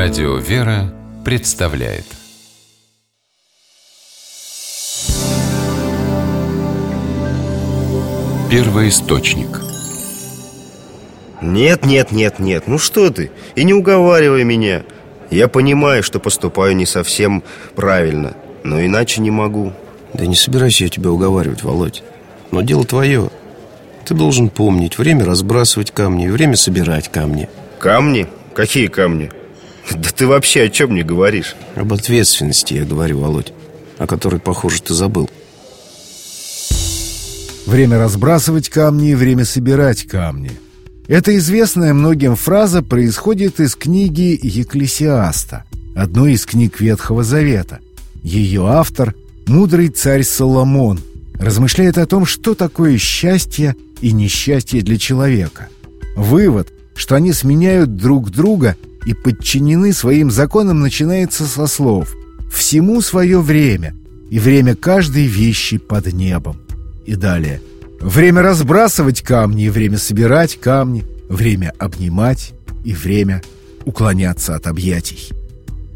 Радио Вера представляет. Первоисточник. Нет, ну что ты? И не уговаривай меня. Я понимаю, что поступаю не совсем правильно, но иначе не могу. Да не собираюсь я тебя уговаривать, Володь. Но дело твое. Ты должен помнить, время разбрасывать камни, время собирать камни. Камни? Какие камни? Да ты вообще о чем мне говоришь? Об ответственности я говорю, Володь, о которой, похоже, ты забыл. Время разбрасывать камни и время собирать камни. Эта известная многим фраза происходит из книги Екклесиаста, одной из книг Ветхого Завета. Ее автор, мудрый царь Соломон, размышляет о том, что такое счастье и несчастье для человека. Вывод, что они сменяют друг друга и подчинены своим законам, начинается со слов: «Всему свое время, и время каждой вещи под небом». И далее: «Время разбрасывать камни и время собирать камни, время обнимать и время уклоняться от объятий».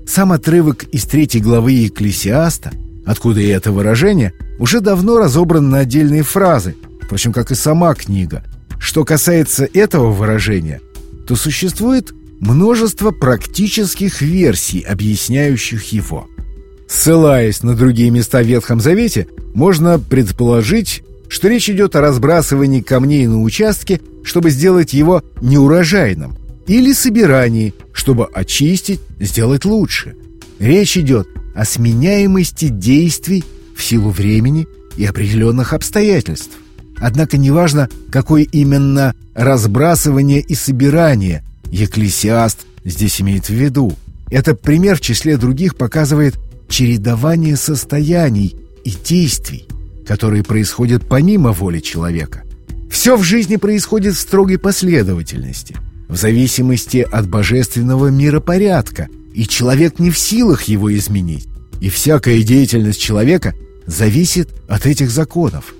Сам отрывок из 3 главы Екклесиаста, откуда и это выражение, уже давно разобран на отдельные фразы, впрочем, как и сама книга. Что касается этого выражения, то существует множество практических версий, объясняющих его. Ссылаясь на другие места в Ветхом Завете, можно предположить, что речь идет о разбрасывании камней на участке, чтобы сделать его неурожайным, или собирании, чтобы очистить, сделать лучше. Речь идет о сменяемости действий в силу времени и определенных обстоятельств. Однако неважно, какое именно разбрасывание и собирание Екклесиаст здесь имеет в виду. Этот пример в числе других показывает чередование состояний и действий, которые происходят помимо воли человека. Все в жизни происходит в строгой последовательности, в зависимости от божественного миропорядка, и человек не в силах его изменить. И всякая деятельность человека зависит от этих законов.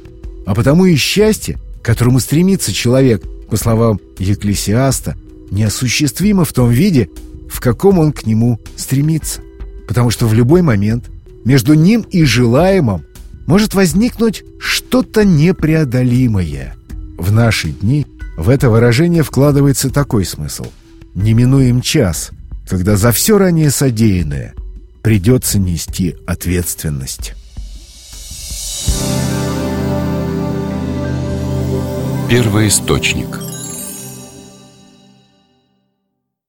А потому и счастье, к которому стремится человек, по словам Екклесиаста, неосуществимо в том виде, в каком он к нему стремится. Потому что в любой момент между ним и желаемым может возникнуть что-то непреодолимое. В наши дни в это выражение вкладывается такой смысл: неминуем час, когда за все ранее содеянное придется нести ответственность. Первоисточник.